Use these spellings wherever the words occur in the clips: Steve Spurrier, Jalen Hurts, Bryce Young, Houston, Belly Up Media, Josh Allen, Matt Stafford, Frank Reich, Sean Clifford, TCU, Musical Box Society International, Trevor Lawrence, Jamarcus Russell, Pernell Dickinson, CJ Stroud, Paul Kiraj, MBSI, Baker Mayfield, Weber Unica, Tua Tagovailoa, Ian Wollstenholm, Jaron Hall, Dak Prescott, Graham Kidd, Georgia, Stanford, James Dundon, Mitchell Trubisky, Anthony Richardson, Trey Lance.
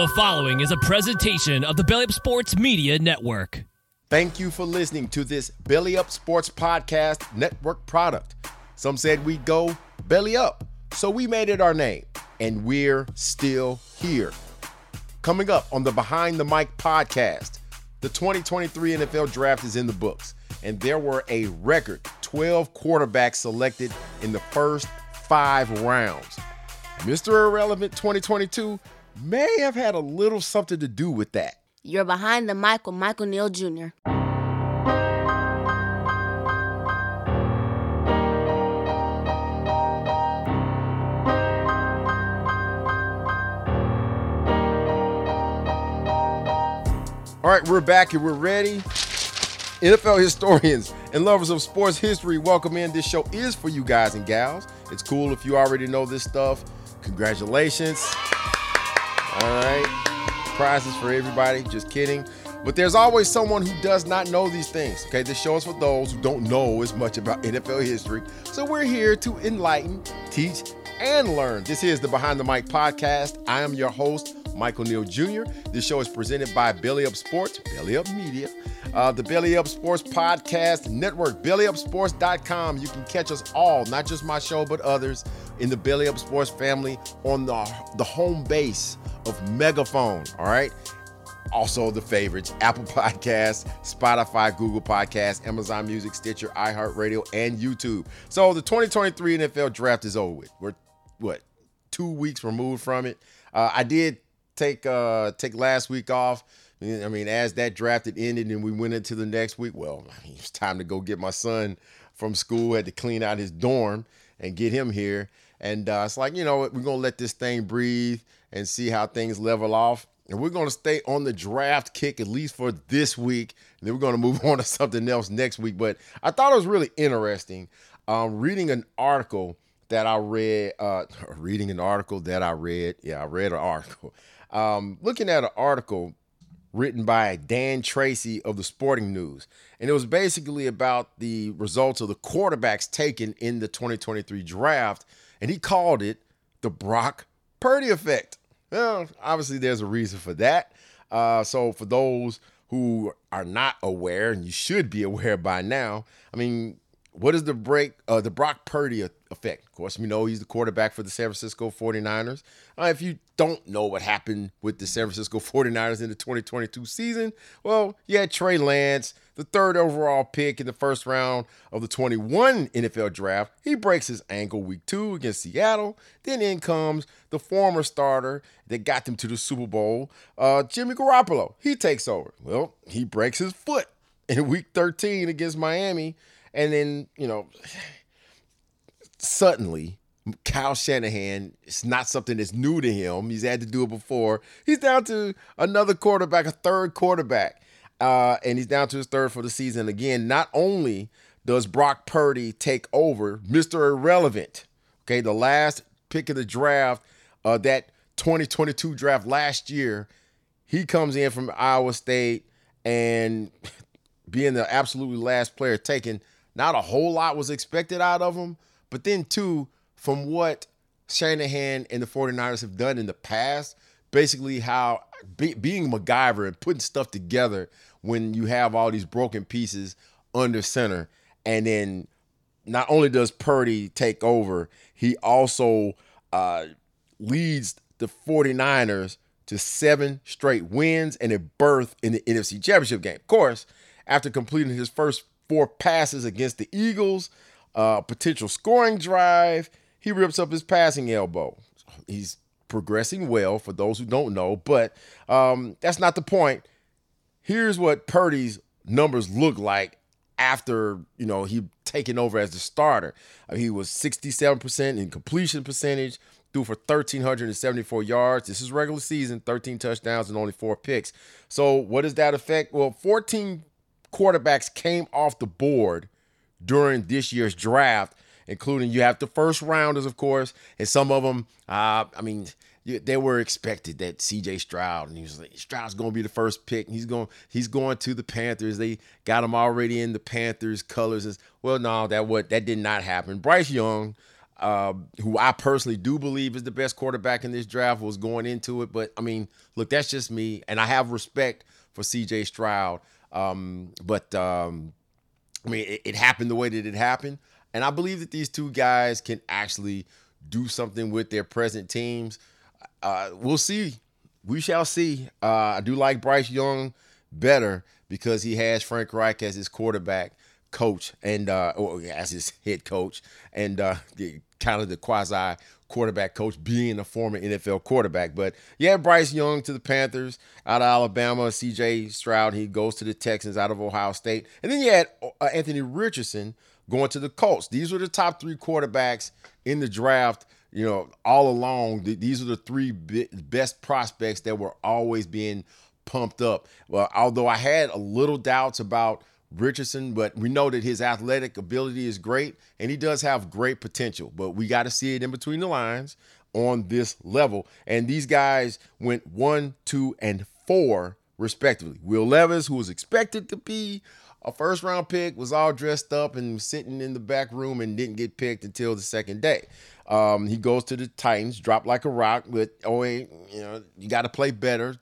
The following is a presentation of the Belly Up Sports Media Network. Thank you for listening to this Belly Up Sports Podcast Network product. Some said we'd go belly up, so we made it our name, and we're still here. Coming up on the Behind the Mic podcast, the 2023 NFL Draft is in the books, and there were a record 12 quarterbacks selected in the first 5 rounds. Mr. Irrelevant 2022 may have had a little something to do with that. You're behind the mic with Michael Neal Jr. All right, we're back and we're ready. NFL historians and lovers of sports history, welcome in. This show is for you guys and gals. It's cool if you already know this stuff. Congratulations. All right, prizes for everybody, just kidding. But there's always someone who does not know these things, okay? This show is for those who don't know as much about NFL history. So we're here to enlighten, teach, and learn. This is the Behind the Mic podcast. I am your host, Michael Neal Jr. This show is presented by Belly Up Sports, Belly Up Media, the Belly Up Sports Podcast Network, bellyupsports.com. You can catch us all, not just my show, but others in the Belly Up Sports family on the home base of Megaphone, all right? Also the favorites, Apple Podcasts, Spotify, Google Podcasts, Amazon Music, Stitcher, iHeartRadio, and YouTube. So the 2023 NFL Draft is over with. We're, 2 weeks removed from it. I did take last week off. I mean, as that draft had ended and we went into the next week, well, I mean, it's time to go get my son from school. I had to clean out his dorm and get him here. And it's like, you know what, we're going to let this thing breathe and see how things level off. And we're going to stay on the draft kick, at least for this week. And then we're going to move on to something else next week. But I thought it was really interesting reading an article that I read. Yeah, I read an article. Looking at an article written by Dan Tracy of the Sporting News. And it was basically about the results of the quarterbacks taken in the 2023 draft. And he called it the Brock Purdy effect. Well, obviously there's a reason for that. So for those who are not aware, and you should be aware by now, I mean, what is the Brock Purdy effect? Of course, we know he's the quarterback for the San Francisco 49ers. If you don't know what happened with the San Francisco 49ers in the 2022 season, well, you had Trey Lance, the 3rd overall pick in the first round of the 21 NFL draft. He breaks his ankle week 2 against Seattle. Then in comes the former starter that got them to the Super Bowl, Jimmy Garoppolo. He takes over. Well, he breaks his foot in week 13 against Miami. And then, you know, suddenly Kyle Shanahan, it's not something that's new to him. He's had to do it before. He's down to another quarterback, a 3rd quarterback. And he's down to his 3rd for the season. Again, not only does Brock Purdy take over, Mr. Irrelevant, okay, the last pick of the draft, that 2022 draft last year, he comes in from Iowa State and being the absolutely last player taken, not a whole lot was expected out of him. But then, too, from what Shanahan and the 49ers have done in the past, basically how being MacGyver and putting stuff together when you have all these broken pieces under center. And then not only does Purdy take over, he also leads the 49ers to 7 straight wins and a berth in the NFC Championship game. Of course, after completing his first 4 passes against the Eagles, potential scoring drive, he rips up his passing elbow. He's progressing well, for those who don't know, but that's not the point. Here's what Purdy's numbers look like after, you know, he taken over as the starter. He was 67% in completion percentage, threw for 1,374 yards. This is regular season, 13 touchdowns and only 4 picks. So what does that affect? Well, 14 quarterbacks came off the board during this year's draft, including you have the first rounders, of course, and some of them, I mean, they were expected that CJ Stroud, and he was like, Stroud's going to be the first pick, and he's going to the Panthers. They got him already in the Panthers colors. Well, no, that did not happen. Bryce Young, who I personally do believe is the best quarterback in this draft, was going into it. But, I mean, look, that's just me, and I have respect for CJ Stroud. It happened the way that it happened, and I believe that these two guys can actually do something with their present teams. We'll see. We shall see. I do like Bryce Young better because he has Frank Reich as his quarterback coach and as his head coach, and kind of the quasi quarterback coach being a former NFL quarterback. But yeah, Bryce Young to the Panthers out of Alabama, CJ Stroud, he goes to the Texans out of Ohio State. And then you had Anthony Richardson going to the Colts. These were the top three quarterbacks in the draft. You know, all along, these are the three best prospects that were always being pumped up. Well, although I had a little doubts about Richardson, but we know that his athletic ability is great, and he does have great potential. But we got to see it in between the lines on this level. And these guys went 1, 2, and 4, respectively. Will Levis, who was expected to be a first-round pick, was all dressed up and sitting in the back room and didn't get picked until the second day. He goes to the Titans, dropped like a rock, but you got to play better,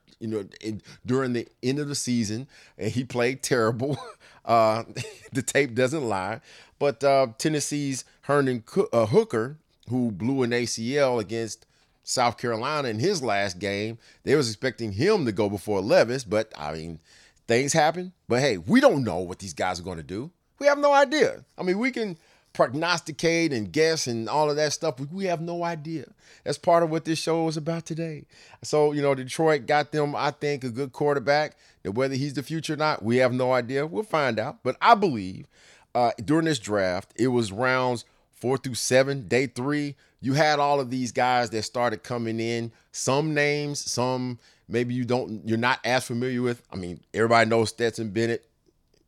during the end of the season. And he played terrible. The tape doesn't lie. But Tennessee's Hendon Hooker, who blew an ACL against South Carolina in his last game, they was expecting him to go before Levis, but I mean, things happen. But hey, we don't know what these guys are going to do. We have no idea. I mean, we can prognosticate and guess and all of that stuff. We have no idea. That's part of what this show is about today. So, Detroit got them, I think, a good quarterback. And whether he's the future or not, we have no idea. We'll find out. But I believe during this draft, it was rounds 4 through 7, day 3. You had all of these guys that started coming in, some names, some maybe you're not as familiar with. I mean, everybody knows Stetson Bennett.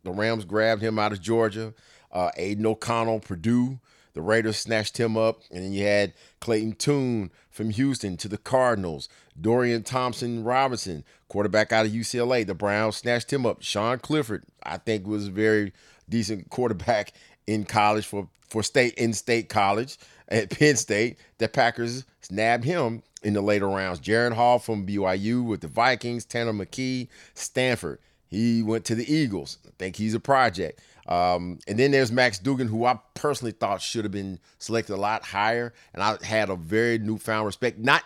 The Rams grabbed him out of Georgia. Aiden O'Connell, Purdue, the Raiders snatched him up. And then you had Clayton Tune from Houston to the Cardinals. Dorian Thompson-Robinson, quarterback out of UCLA. The Browns snatched him up. Sean Clifford, I think, was a very decent quarterback in college for in-state college at Penn State. The Packers snabbed him in the later rounds. Jaron Hall from BYU with the Vikings. Tanner McKee, Stanford. He went to the Eagles. I think he's a project. And then there's Max Duggan, who I personally thought should have been selected a lot higher. And I had a very newfound respect, not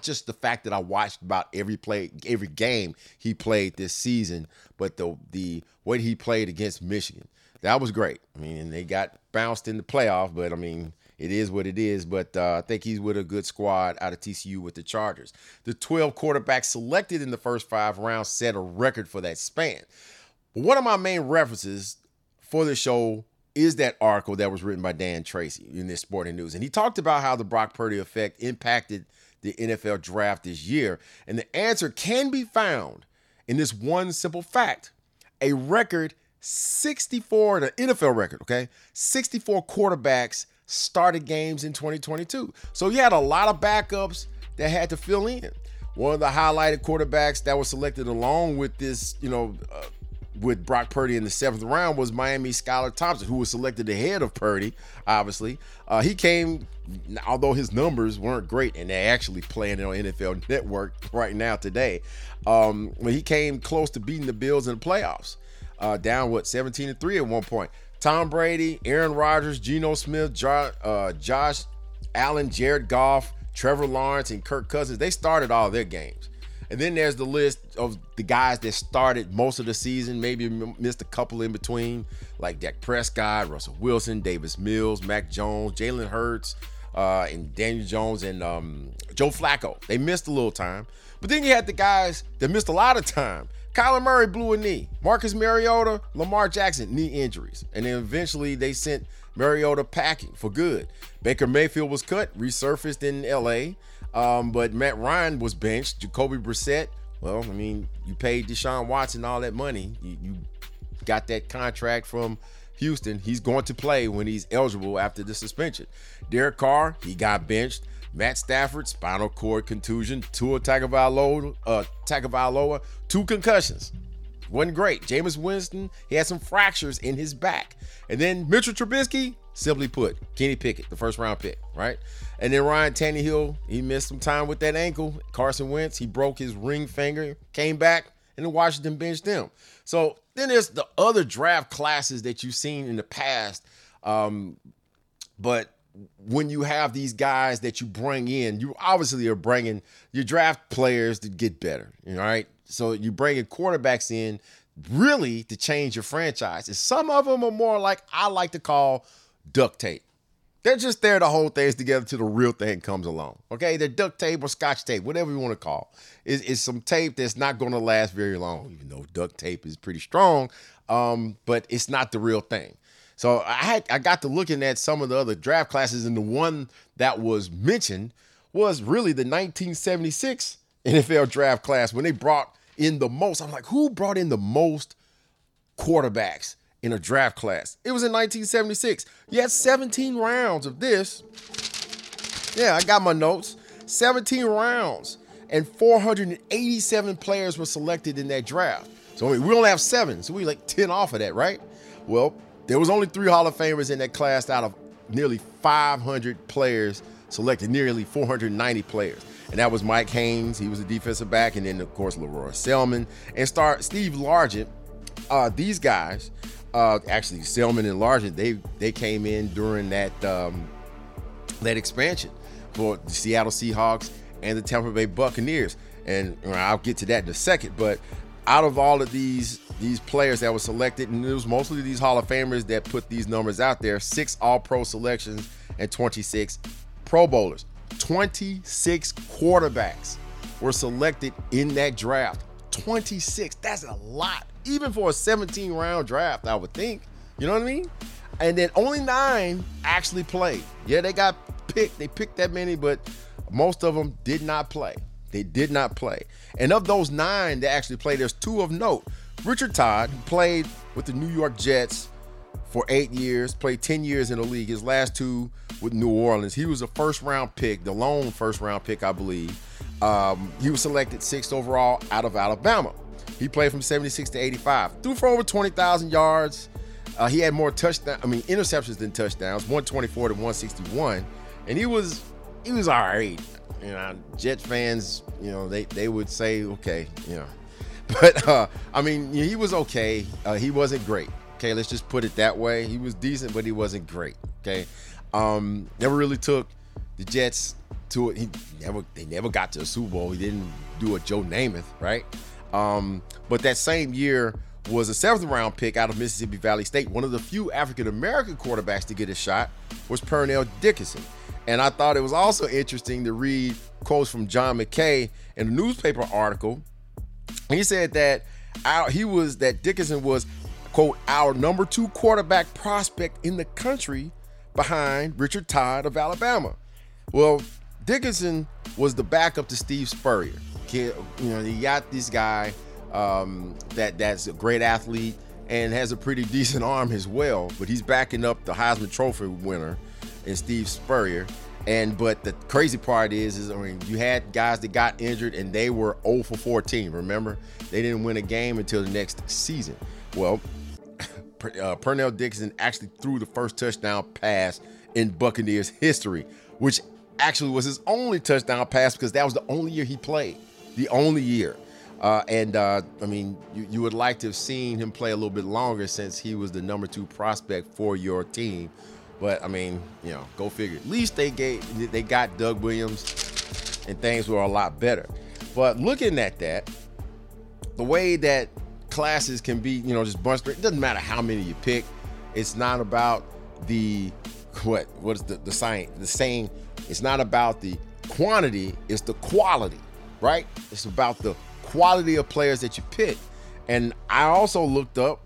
just the fact that I watched about every game he played this season, but the way he played against Michigan. That was great. I mean, they got bounced in the playoff, but I mean, it is what it is. But I think he's with a good squad out of TCU with the Chargers. The 12 quarterbacks selected in the first 5 rounds set a record for that span. But one of my main references for the show is that article that was written by Dan Tracy in this Sporting News. And he talked about how the Brock Purdy effect impacted the NFL draft this year. And the answer can be found in this one simple fact. A record 64, the NFL record, 64 quarterbacks started games in 2022. So you had a lot of backups that had to fill in. One of the highlighted quarterbacks that was selected along with this, with Brock Purdy in the 7th round was Miami Skylar Thompson, who was selected ahead of Purdy, obviously. He came, although his numbers weren't great, and they're actually playing it on NFL Network right now today. When he came close to beating the Bills in the playoffs, down, 17-3 at one point. Tom Brady, Aaron Rodgers, Geno Smith, Josh Allen, Jared Goff, Trevor Lawrence, and Kirk Cousins, they started all their games. And then there's the list of the guys that started most of the season, maybe missed a couple in between, like Dak Prescott, Russell Wilson, Davis Mills, Mac Jones, Jalen Hurts, and Daniel Jones, and Joe Flacco. They missed a little time. But then you had the guys that missed a lot of time. Kyler Murray blew a knee. Marcus Mariota, Lamar Jackson, knee injuries. And then eventually they sent Mariota packing for good. Baker Mayfield was cut, resurfaced in L.A., but Matt Ryan was benched. Jacoby Brissett, well, I mean, you paid Deshaun Watson all that money. You got that contract from Houston. He's going to play when he's eligible after the suspension. Derek Carr, he got benched. Matt Stafford, spinal cord contusion. Tua Tagovailoa, 2 concussions. Wasn't great. Jameis Winston, he had some fractures in his back. And then Mitchell Trubisky, Simply put, Kenny Pickett, the first round pick, right? And then Ryan Tannehill, he missed some time with that ankle. Carson Wentz, he broke his ring finger, came back, and then Washington benched him. So then there's the other draft classes that you've seen in the past. But when you have these guys that you bring in, you obviously are bringing your draft players to get better, all right? So you bring in quarterbacks in really to change your franchise. And some of them are more like I like to call duct tape. They're just there to hold things together till the real thing comes along. Okay, they're duct tape or scotch tape, whatever you want to call it. It's some tape that's not going to last very long, even though duct tape is pretty strong, but it's not the real thing. So I got to looking at some of the other draft classes, and the one that was mentioned was really the 1976 NFL draft class when they brought in the most. I'm like, who brought in the most quarterbacks in a draft class? It was in 1976. You had 17 rounds of this. Yeah, I got my notes. 17 rounds, and 487 players were selected in that draft. So I mean, we only have 7, so we like 10 off of that, right? Well, there was only 3 Hall of Famers in that class out of nearly 500 players selected, nearly 490 players. And that was Mike Haynes. He was a defensive back. And then, of course, Leroy Selman and Steve Largent. These guys, actually Selman and Largent, they came in during that that expansion for the Seattle Seahawks and the Tampa Bay Buccaneers. And I'll get to that in a second. But out of all of these players that were selected, and it was mostly these Hall of Famers that put these numbers out there, 6 All-Pro selections and 26 Pro Bowlers. 26 quarterbacks were selected in that draft. 26, that's a lot. Even for a 17-round draft, I would think. You know what I mean? And then only 9 actually played. Yeah, they got picked. They picked that many, but most of them did not play. They did not play. And of those 9 that actually played, there's 2 of note. Richard Todd, who played with the New York Jets for 8 years, played 10 years in the league, his last 2 with New Orleans. He was a first-round pick, the lone first-round pick, I believe. He was selected 6th overall out of Alabama. He played from 76 to 85. Threw for over 20,000 yards. He had more interceptions than touchdowns, 124 to 161. And he was all right. Jets fans, they would say, okay, But, he was okay. He wasn't great. Okay, let's just put it that way. He was decent, but he wasn't great. Okay, never really took the Jets to it. They never got to a Super Bowl. He didn't do a Joe Namath, right? But that same year was a 7th-round pick out of Mississippi Valley State. One of the few African-American quarterbacks to get a shot was Pernell Dickinson. And I thought it was also interesting to read quotes from John McKay in a newspaper article. He said that Dickinson was, quote, our number 2 quarterback prospect in the country behind Richard Todd of Alabama. Well, Dickinson was the backup to Steve Spurrier. You got this guy that's a great athlete and has a pretty decent arm as well, but he's backing up the Heisman Trophy winner and Steve Spurrier. But the crazy part is you had guys that got injured and they were 0 for 14. Remember, they didn't win a game until the next season. Well, Pernell Dickinson actually threw the first touchdown pass in Buccaneers history, which actually was his only touchdown pass because that was the only year he played. The only year. You would like to have seen him play a little bit longer since he was the number 2 prospect for your team. But, go figure. At least they got Doug Williams and things were a lot better. But looking at that, the way that classes can be, just bunched, it doesn't matter how many you pick. It's not about the saying? It's not about the quantity, it's the quality, right? It's about the quality of players that you pick. And I also looked up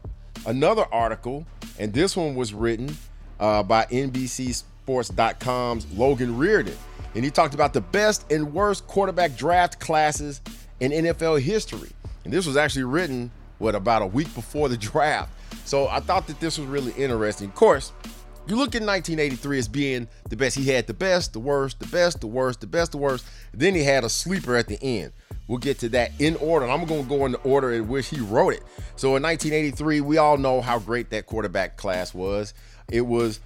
another article, and this one was written by NBCSports.com's Logan Reardon. And he talked about the best and worst quarterback draft classes in NFL history. And this was actually written, about a week before the draft. So I thought that this was really interesting. Of course, you look at 1983 as being the best. He had the best, the worst, the best, the worst, the best, the worst. Then he had a sleeper at the end. We'll get to that in order. And I'm going to go in the order in which he wrote it. So in 1983, we all know how great that quarterback class was. It was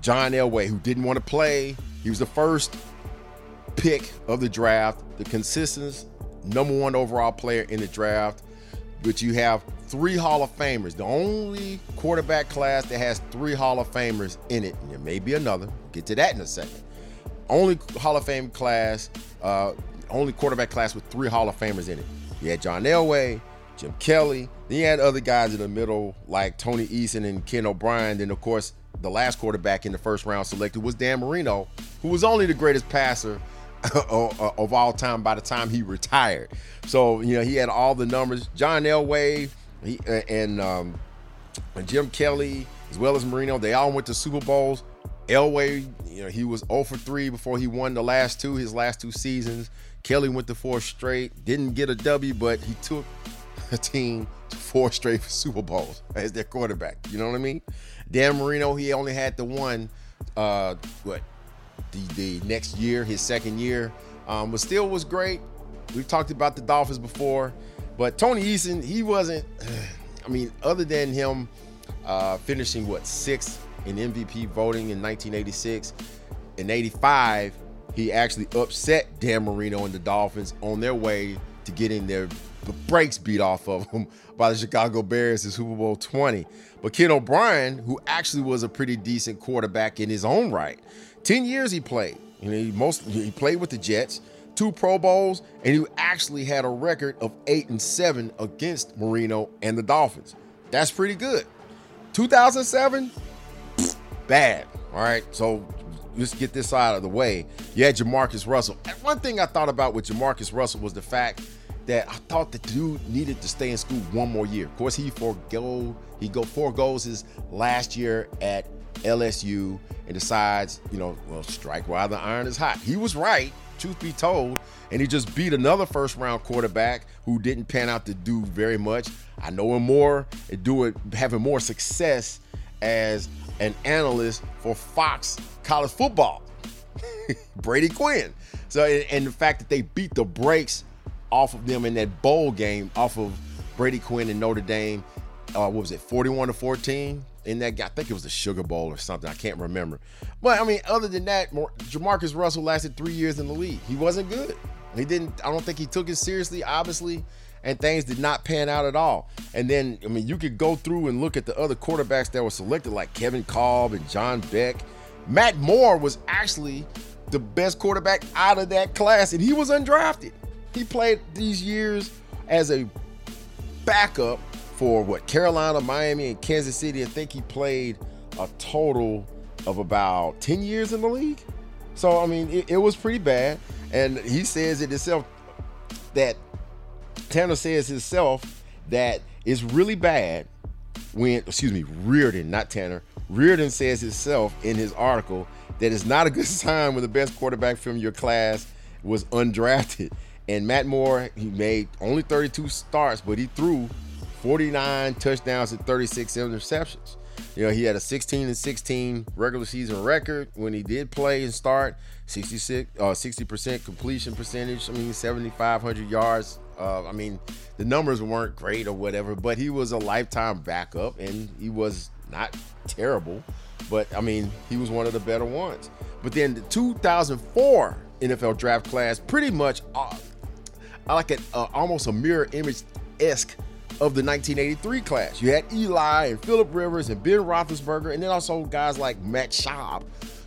John Elway, who didn't want to play. He was the first pick of the draft, the consistent number one overall player in the draft. But you have three Hall of Famers, the only quarterback class that has three Hall of Famers in it. And there may be another. We'll get to that in a second. Only Hall of Fame class, only quarterback class with three Hall of Famers in it. You had John Elway, Jim Kelly. Then you had other guys in the middle like Tony Eason and Ken O'Brien. Then, of course, the last quarterback in the first round selected was Dan Marino, who was only the greatest passer of all time by the time he retired. So, you know, he had all the numbers. John Elway and Jim Kelly, as well as Marino, they all went to Super Bowls. Elway, you know, he was 0 for 3 before he won the last two, his last two seasons. Kelly went to four straight, didn't get a W, but he took a team to four straight Super Bowls as their quarterback. You know what I mean? Dan Marino, he only had the one, the next year, his second year, but still was great. We've talked about the Dolphins before, but Tony Eason, he wasn't, I mean, other than him finishing, sixth in MVP voting in 1986, in 85, he actually upset Dan Marino and the Dolphins on their way to getting their brakes beat off of them by the Chicago Bears in Super Bowl 20. But Ken O'Brien, who actually was a pretty decent quarterback in his own right, 10 years he played. You know, he played with the Jets, two Pro Bowls, and he actually had a record of 8-7 against Marino and the Dolphins. That's pretty good. 2007, bad. All right, so let's get this out of the way. You had Jamarcus Russell. And one thing I thought about with Jamarcus Russell was the fact that I thought the dude needed to stay in school one more year. Of course, he foregoes his last year at LSU and decides, strike while the iron is hot. He was right, truth be told, and he just beat another first-round quarterback who didn't pan out to do very much. I know him more and having more success as an analyst for Fox College Football, Brady Quinn. So, and the fact that they beat the brakes off of them in that bowl game off of Brady Quinn and Notre Dame, 41-14? In that, I think it was the Sugar Bowl or something. I can't remember. But, I mean, other than that, Jamarcus Russell lasted 3 years in the league. He wasn't good. I don't think he took it seriously, obviously, and things did not pan out at all. And then, I mean, you could go through and look at the other quarterbacks that were selected, like Kevin Cobb and John Beck. Matt Moore was actually the best quarterback out of that class, and he was undrafted. He played these years as a backup for Carolina, Miami, and Kansas City. I think he played a total of about 10 years in the league. So, I mean, it was pretty bad. And he says it himself that Tanner says himself that it's really bad when, Reardon, not Tanner. Reardon says himself in his article that it's not a good sign when the best quarterback from your class was undrafted. And Matt Moore, he made only 32 starts, but he threw 49 touchdowns and 36 interceptions. You know, he had a 16-16 regular season record when he did play and start, 60% completion percentage. I mean, 7,500 yards. I mean, the numbers weren't great or whatever, but he was a lifetime backup and he was not terrible, but I mean, he was one of the better ones. But then the 2004 NFL draft class, pretty much almost a mirror image-esque of the 1983 class. You had Eli and Phillip Rivers and Ben Roethlisberger, and then also guys like Matt Schaub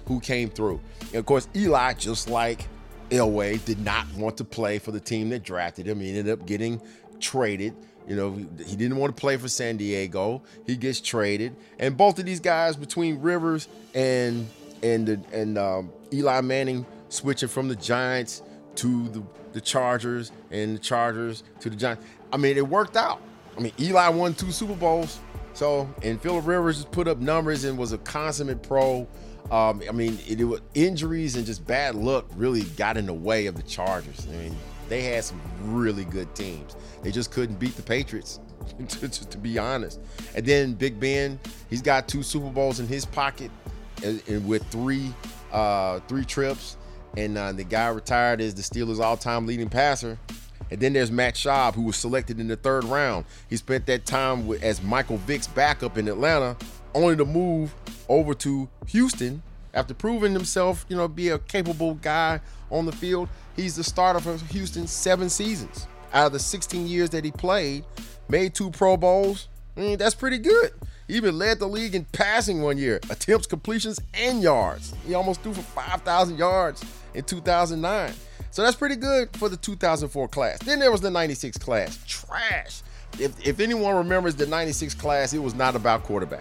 who came through. And of course, Eli, just like Elway, did not want to play for the team that drafted him. He ended up getting traded. You know, he didn't want to play for San Diego. He gets traded, and both of these guys, between Rivers and Eli Manning, switching from the Giants to the Chargers and the Chargers to the Giants. I mean, it worked out. I mean, Eli won two Super Bowls. So, and Phillip Rivers just put up numbers and was a consummate pro. I mean, it was injuries and just bad luck really got in the way of the Chargers. I mean, they had some really good teams. They just couldn't beat the Patriots, to be honest. And then Big Ben, he's got two Super Bowls in his pocket and with three trips. And the guy retired as the Steelers' all-time leading passer. And then there's Matt Schaub, who was selected in the third round. He spent that time as Michael Vick's backup in Atlanta only to move over to Houston after proving himself, you know, be a capable guy on the field. He's the starter for Houston 7 seasons out of the 16 years that he played, made 2 Pro Bowls. That's pretty good. He even led the league in passing 1 year, attempts, completions, and yards. He almost threw for 5,000 yards in 2009. So that's pretty good for the 2004 class. Then there was the 96 class. Trash. If anyone remembers the 96 class, it was not about quarterbacks.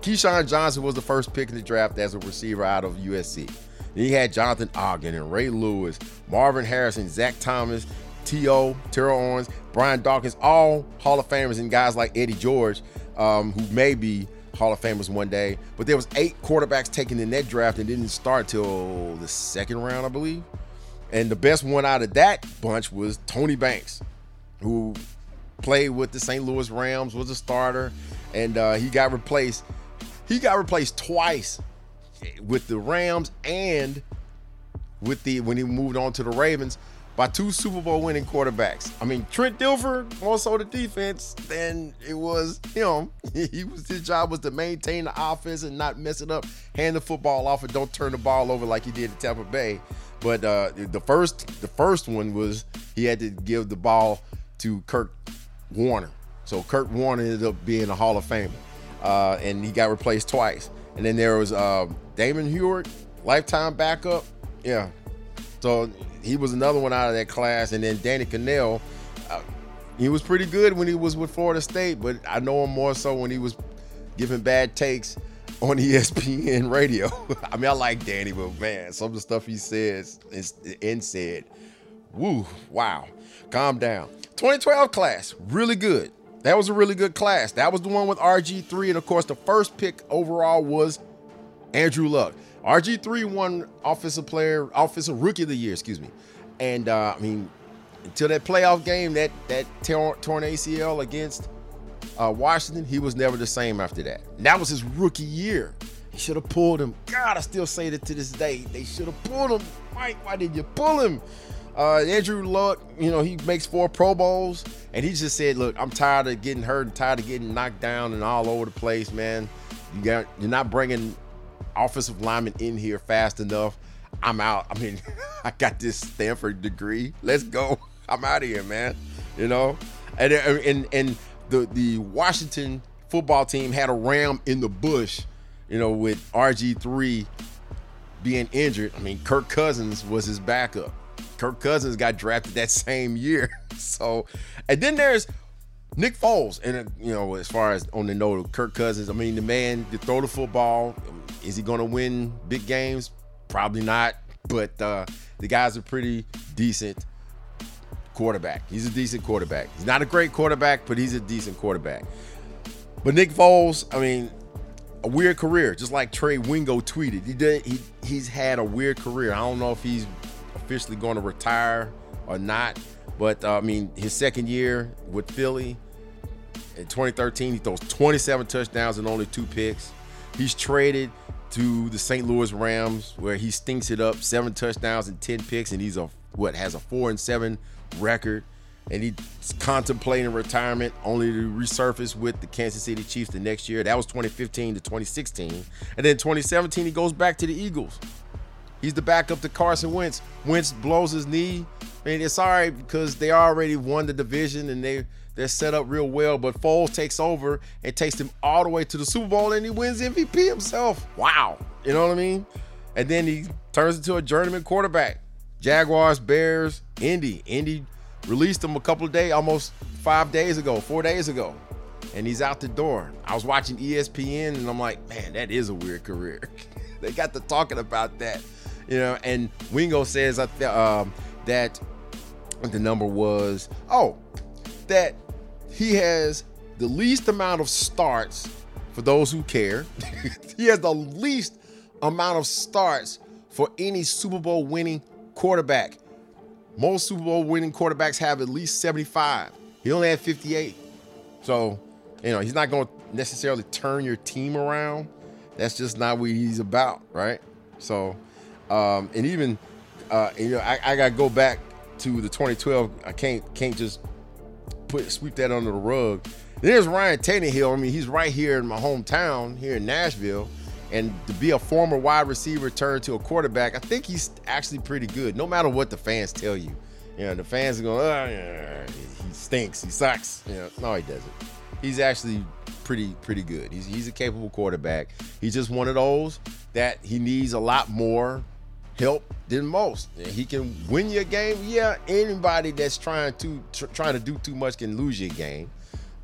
Keyshawn Johnson was the first pick in the draft as a receiver out of USC. Then he had Jonathan Ogden and Ray Lewis, Marvin Harrison, Zach Thomas, T.O., Terrell Owens, Brian Dawkins, all Hall of Famers, and guys like Eddie George, who may be Hall of Famers one day. But there was 8 quarterbacks taken in that draft and didn't start till the second round, I believe. And the best one out of that bunch was Tony Banks, who played with the St. Louis Rams, was a starter, and he got replaced. He got replaced twice with the Rams and with the when he moved on to the Ravens by 2 Super Bowl winning quarterbacks. I mean, Trent Dilfer, more so the defense than it was him. His job was to maintain the offense and not mess it up, hand the football off, and don't turn the ball over like he did at Tampa Bay. But the first one was he had to give the ball to Kurt Warner. So Kurt Warner ended up being a Hall of Famer. And he got replaced twice. And then there was Damon Huard, lifetime backup. Yeah. So he was another one out of that class. And then Danny Cannell, he was pretty good when he was with Florida State, but I know him more so when he was giving bad takes on ESPN radio. I mean, I like Danny, but man, some of the stuff he says and said, woo, wow, calm down. 2012 class, really good. That was a really good class. That was the one with RG3. And, of course, the first pick overall was Andrew Luck. RG3 won Offensive Rookie of the Year, And, I mean, until that playoff game, that torn ACL against Washington, he was never the same after that. And that was his rookie year. They should have pulled him. God, I still say that to this day. They should have pulled him. Mike, why did you pull him? Andrew Luck, you know, he makes 4 Pro Bowls, and he just said, look, I'm tired of getting hurt and tired of getting knocked down and all over the place, man. You're not bringing offensive linemen in here fast enough. I'm out. I mean, I got this Stanford degree. Let's go. I'm out of here, man, you know. And the Washington football team had a ram in the bush, you know, with RG3 being injured. I mean, Kirk Cousins was his backup. Kirk Cousins got drafted that same year. So, and then there's Nick Foles. And, you know, as far as on the note of Kirk Cousins, I mean, the man to throw the football. Is he going to win big games? Probably not. But the guy's a pretty decent quarterback. He's a decent quarterback. He's not a great quarterback, but he's a decent quarterback. But Nick Foles, I mean, a weird career, just like Trey Wingo tweeted. He's had a weird career. I don't know if he's officially going to retire or not, but I mean, his second year with Philly in 2013, he throws 27 touchdowns and only 2 picks. He's traded to the St. Louis Rams, where he stinks it up, 7 touchdowns and 10 picks, and he's has a 4-7 record, and he's contemplating retirement, only to resurface with the Kansas City Chiefs the next year. That was 2015 to 2016, and then 2017 he goes back to the Eagles. He's the backup to Carson Wentz. Wentz blows his knee. I mean, it's all right because they already won the division and they're set up real well. But Foles takes over and takes them all the way to the Super Bowl, and he wins MVP himself. Wow. You know what I mean? And then he turns into a journeyman quarterback. Jaguars, Bears, Indy. Indy released him almost 4 days ago. And he's out the door. I was watching ESPN, and I'm like, man, that is a weird career. They got to talking about that. You know, and Wingo says that the number was, that he has the least amount of starts for those who care. He has the least amount of starts for any Super Bowl winning quarterback. Most Super Bowl winning quarterbacks have at least 75. He only had 58. So, you know, he's not going to necessarily turn your team around. That's just not what he's about, right? So... and even, you know, I got to go back to the 2012. I can't just sweep that under the rug. There's Ryan Tannehill. I mean, he's right here in my hometown, here in Nashville. And to be a former wide receiver turned to a quarterback, I think he's actually pretty good, no matter what the fans tell you. You know, the fans are going, he stinks, he sucks. You know, no, he doesn't. He's actually pretty good. He's a capable quarterback. He's just one of those that he needs a lot more help than most. He can win you a game. Yeah, anybody that's trying to do too much can lose you a game.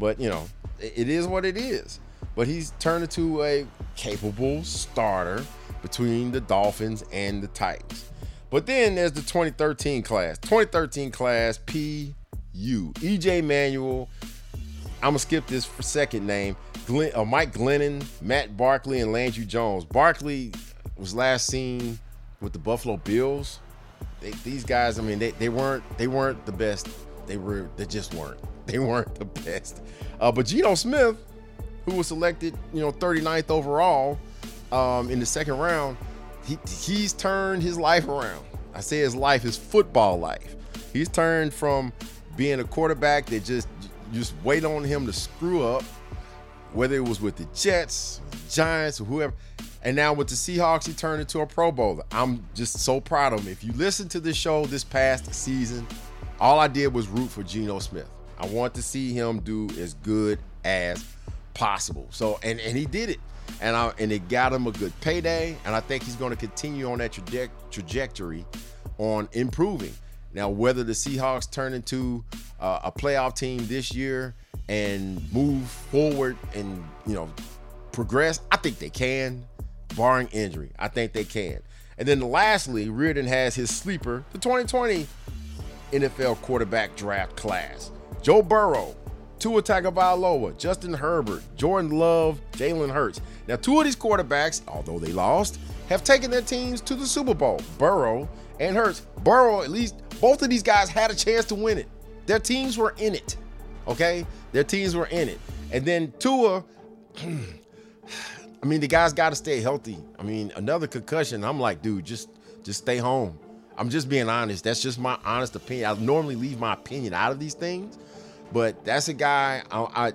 But, you know, it is what it is. But he's turned into a capable starter between the Dolphins and the Titans. But then there's the 2013 class. 2013 class, P.U. E.J. Manuel. I'm going to skip this for second name. Mike Glennon, Matt Barkley, and Landry Jones. Barkley was last seen with the Buffalo Bills. These guys, I mean, they weren't the best. They just weren't. They weren't the best. But Geno Smith, who was selected, 39th overall in the second round, he's turned his life around. I say his life, his football life. He's turned from being a quarterback that just wait on him to screw up, whether it was with the Jets, Giants, or whoever. And now with the Seahawks, he turned into a Pro Bowler. I'm just so proud of him. If you listen to this show this past season, all I did was root for Geno Smith. I want to see him do as good as possible. So, and he did it. And it got him a good payday. And I think he's going to continue on that trajectory on improving. Now, whether the Seahawks turn into a playoff team this year and move forward and, progress, I think they can, barring injury. I think they can. And then lastly, Reardon has his sleeper, the 2020 NFL quarterback draft class. Joe Burrow, Tua Tagovailoa, Justin Herbert, Jordan Love, Jalen Hurts. Now, two of these quarterbacks, although they lost, have taken their teams to the Super Bowl, Burrow and Hurts. Burrow, at least, both of these guys had a chance to win it. Their teams were in it, okay? Their teams were in it. And then Tua, the guy's got to stay healthy. Another concussion, I'm like, dude, just stay home. I'm just being honest. That's just my honest opinion. I normally leave my opinion out of these things, but that's a guy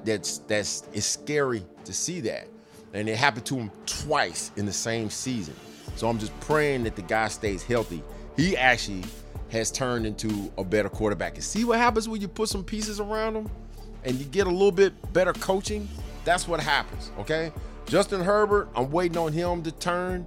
that's it's scary to see that. And it happened to him twice in the same season. So I'm just praying that the guy stays healthy. He actually has turned into a better quarterback. And see what happens when you put some pieces around him and you get a little bit better coaching? That's what happens, okay? Justin Herbert, I'm waiting on him to turn.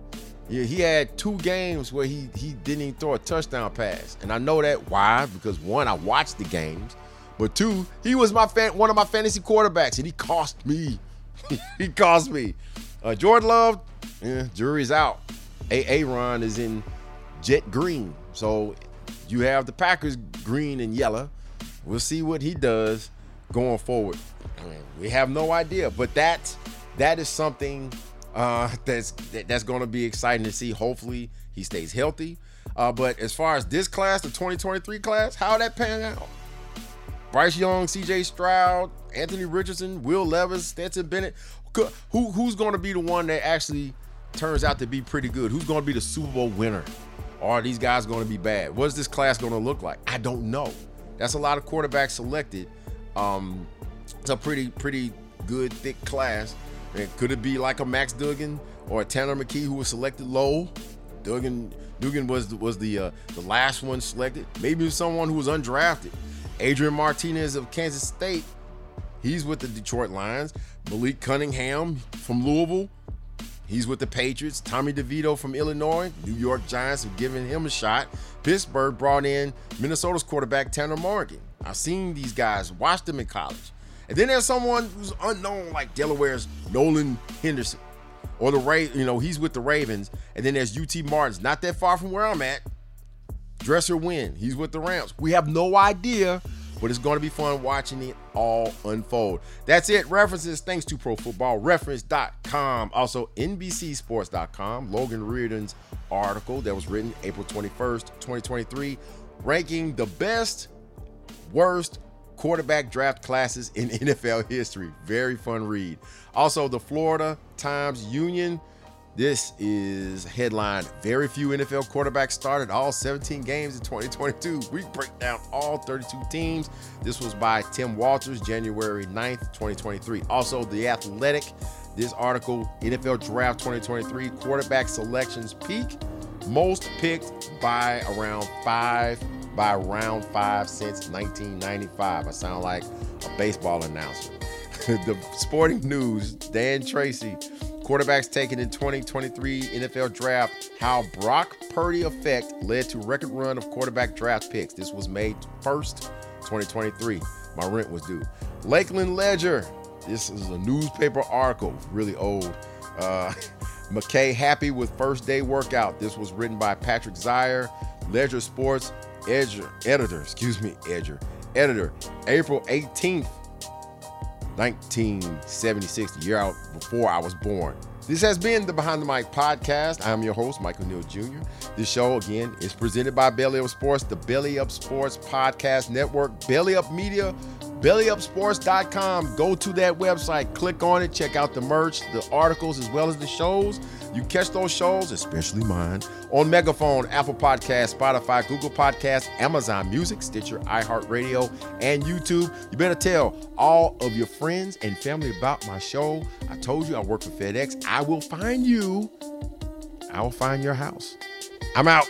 Yeah, he had two games where he didn't even throw a touchdown pass. And I know that. Why? Because one, I watched the games. But two, he was one of my fantasy quarterbacks, and he cost me. He cost me. Jordan Love, jury's out. Aaron is in jet green. So you have the Packers green and yellow. We'll see what he does going forward. We have no idea. But that is something that's going to be exciting to see. Hopefully he stays healthy. But as far as this class, the 2023 class, how that pan out? Bryce Young, CJ Stroud, Anthony Richardson, Will Levis, Stetson Bennett. Who's going to be the one that actually turns out to be pretty good? Who's going to be the Super Bowl winner? Are these guys going to be bad? What's this class going to look like? I don't know. That's a lot of quarterbacks selected. It's a pretty good, thick class. And could it be like a Max Duggan or a Tanner McKee who was selected low? Duggan was the last one selected. Maybe someone who was undrafted. Adrian Martinez of Kansas State, he's with the Detroit Lions. Malik Cunningham from Louisville, he's with the Patriots. Tommy DeVito from Illinois, New York Giants have given him a shot. Pittsburgh brought in Minnesota's quarterback, Tanner Morgan. I've seen these guys, watched them in college. And then there's someone who's unknown, like Delaware's Nolan Henderson. Or the he's with the Ravens. And then there's UT Martin's, not that far from where I'm at. Dresser Wynn, he's with the Rams. We have no idea, but it's going to be fun watching it all unfold. That's it. References, thanks to ProFootballReference.com. Also, NBCSports.com. Logan Reardon's article that was written April 21st, 2023, ranking the best, worst quarterback draft classes in NFL history. Very fun read. Also, the Florida Times Union This is headlined, very few NFL quarterbacks started all 17 games in 2022. We break down all 32 teams. This was by Tim Walters, January 9th, 2023. Also, The Athletic, this article, NFL Draft 2023, quarterback selections peak, most picked by round five since 1995. I sound like a baseball announcer. The Sporting News, Dan Tracy, quarterbacks taken in 2023 NFL Draft, how Brock Purdy effect led to record run of quarterback draft picks. This was May 1st, 2023. My rent was due. Lakeland Ledger. This is a newspaper article, really old. McKay happy with first day workout. This was written by Patrick Zier, Ledger Sports editor, April 18th. 1976, the year out before I was born. This has been the Behind the Mic podcast. I'm your host, Michael Neal Jr. This show, again, is presented by Belly Up Sports, the Belly Up Sports Podcast Network, Belly Up Media, bellyupsports.com. Go to that website, click on it, check out the merch, the articles, as well as the shows. You catch those shows, especially mine, on Megaphone, Apple Podcasts, Spotify, Google Podcasts, Amazon Music, Stitcher, iHeartRadio, and YouTube. You better tell all of your friends and family about my show. I told you I work for FedEx. I will find you. I will find your house. I'm out.